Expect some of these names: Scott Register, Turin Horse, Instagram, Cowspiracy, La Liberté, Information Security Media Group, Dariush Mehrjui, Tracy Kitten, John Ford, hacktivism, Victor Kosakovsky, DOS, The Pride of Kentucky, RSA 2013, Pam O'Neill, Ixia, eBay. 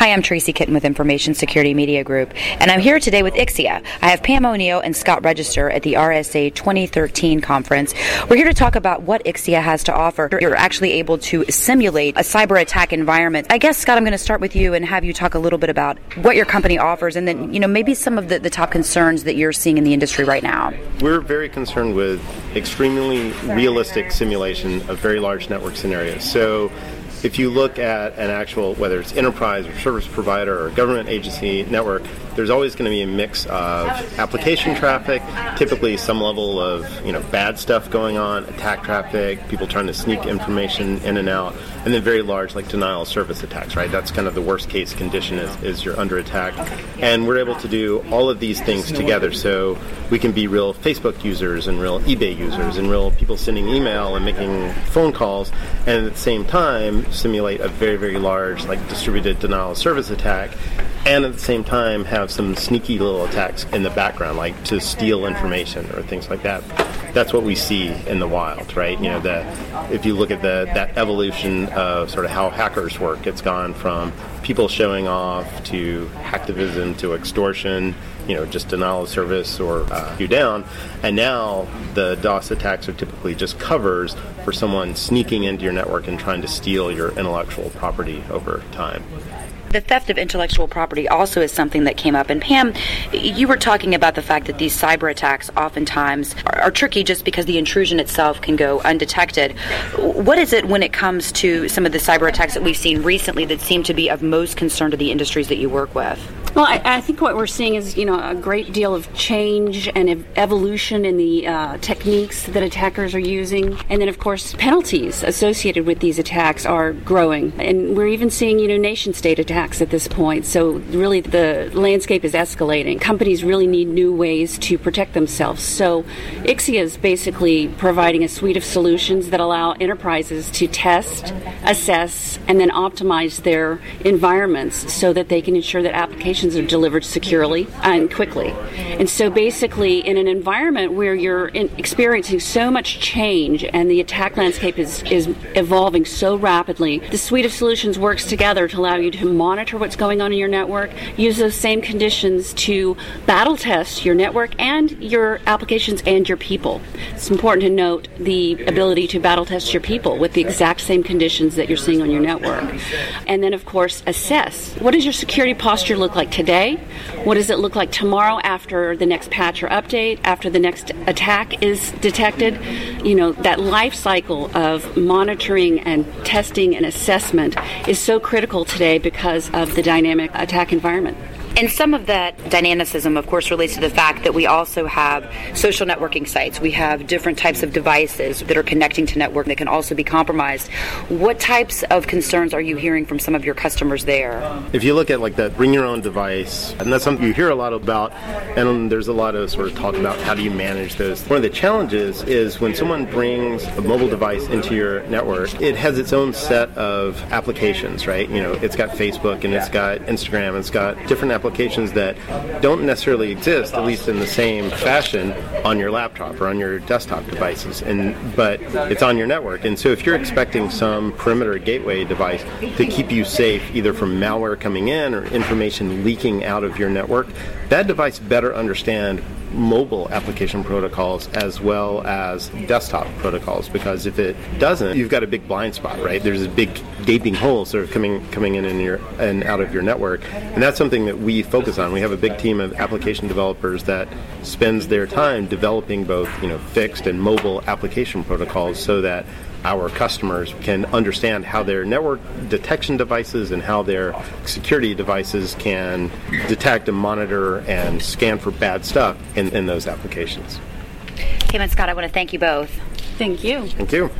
Hi, I'm Tracy Kitten with Information Security Media Group, and I'm here today with Ixia. I have Pam O'Neill and Scott Register at the RSA 2013 conference. We're here to talk about what Ixia has to offer. You're actually able to simulate a cyber attack environment. I guess, Scott, I'm going to start with you and have you talk a little bit about what your company offers, and then maybe some of the top concerns that you're seeing in the industry right now. We're very concerned with extremely realistic simulation of very large network scenarios. So if you look at an actual, whether it's enterprise or service provider or government agency network, there's always going to be a mix of application traffic, typically some level of bad stuff going on, attack traffic, people trying to sneak information in and out, and then very large denial of service attacks, right? That's kind of the worst case condition is you're under attack. And we're able to do all of these things together, so we can be real Facebook users and real eBay users and real people sending email and making phone calls, and at the same time simulate a very, very large distributed denial of service attack, and at the same time have some sneaky little attacks in the background, like to steal information or things like that. That's what we see in the wild, right? If you look at that evolution of sort of how hackers work, it's gone from people showing off to hacktivism to extortion, just denial of service or you down. And now the DOS attacks are typically just covers for someone sneaking into your network and trying to steal your intellectual property over time. The theft of intellectual property also is something that came up. And Pam, you were talking about the fact that these cyber attacks oftentimes are tricky just because the intrusion itself can go undetected. What is it when it comes to some of the cyber attacks that we've seen recently that seem to be of most concern to the industries that you work with? Well, I think what we're seeing is, a great deal of change and evolution in the techniques that attackers are using. And then, of course, penalties associated with these attacks are growing. And we're even seeing, nation-state attacks at this point. So really, the landscape is escalating. Companies really need new ways to protect themselves. So Ixia is basically providing a suite of solutions that allow enterprises to test, assess, and then optimize their environments so that they can ensure that applications are delivered securely and quickly. And so basically, in an environment where you're experiencing so much change and the attack landscape is evolving so rapidly, the suite of solutions works together to allow you to monitor what's going on in your network, use those same conditions to battle test your network and your applications and your people. It's important to note the ability to battle test your people with the exact same conditions that you're seeing on your network. And then, of course, assess. What does your security posture look like today? What does it look like tomorrow after the next patch or update, after the next attack is detected? That life cycle of monitoring and testing and assessment is so critical today because of the dynamic attack environment. And some of that dynamicism, of course, relates to the fact that we also have social networking sites. We have different types of devices that are connecting to network that can also be compromised. What types of concerns are you hearing from some of your customers there? If you look at that bring your own device, and that's something you hear a lot about, and there's a lot of sort of talk about how do you manage those. One of the challenges is when someone brings a mobile device into your network, it has its own set of applications, right? It's got Facebook and it's got Instagram, and it's got different applications that don't necessarily exist, at least in the same fashion, on your laptop or on your desktop devices, but it's on your network. And so if you're expecting some perimeter gateway device to keep you safe either from malware coming in or information leaking out of your network, that device better understand mobile application protocols as well as desktop protocols, because if it doesn't, you've got a big blind spot, right? There's a big gaping hole sort of coming in your and out of your network, and that's something that we focus on. We have a big team of application developers that spends their time developing both, fixed and mobile application protocols so that our customers can understand how their network detection devices and how their security devices can detect and monitor and scan for bad stuff in those applications. Kim and Scott, I want to thank you both. Thank you. Thank you.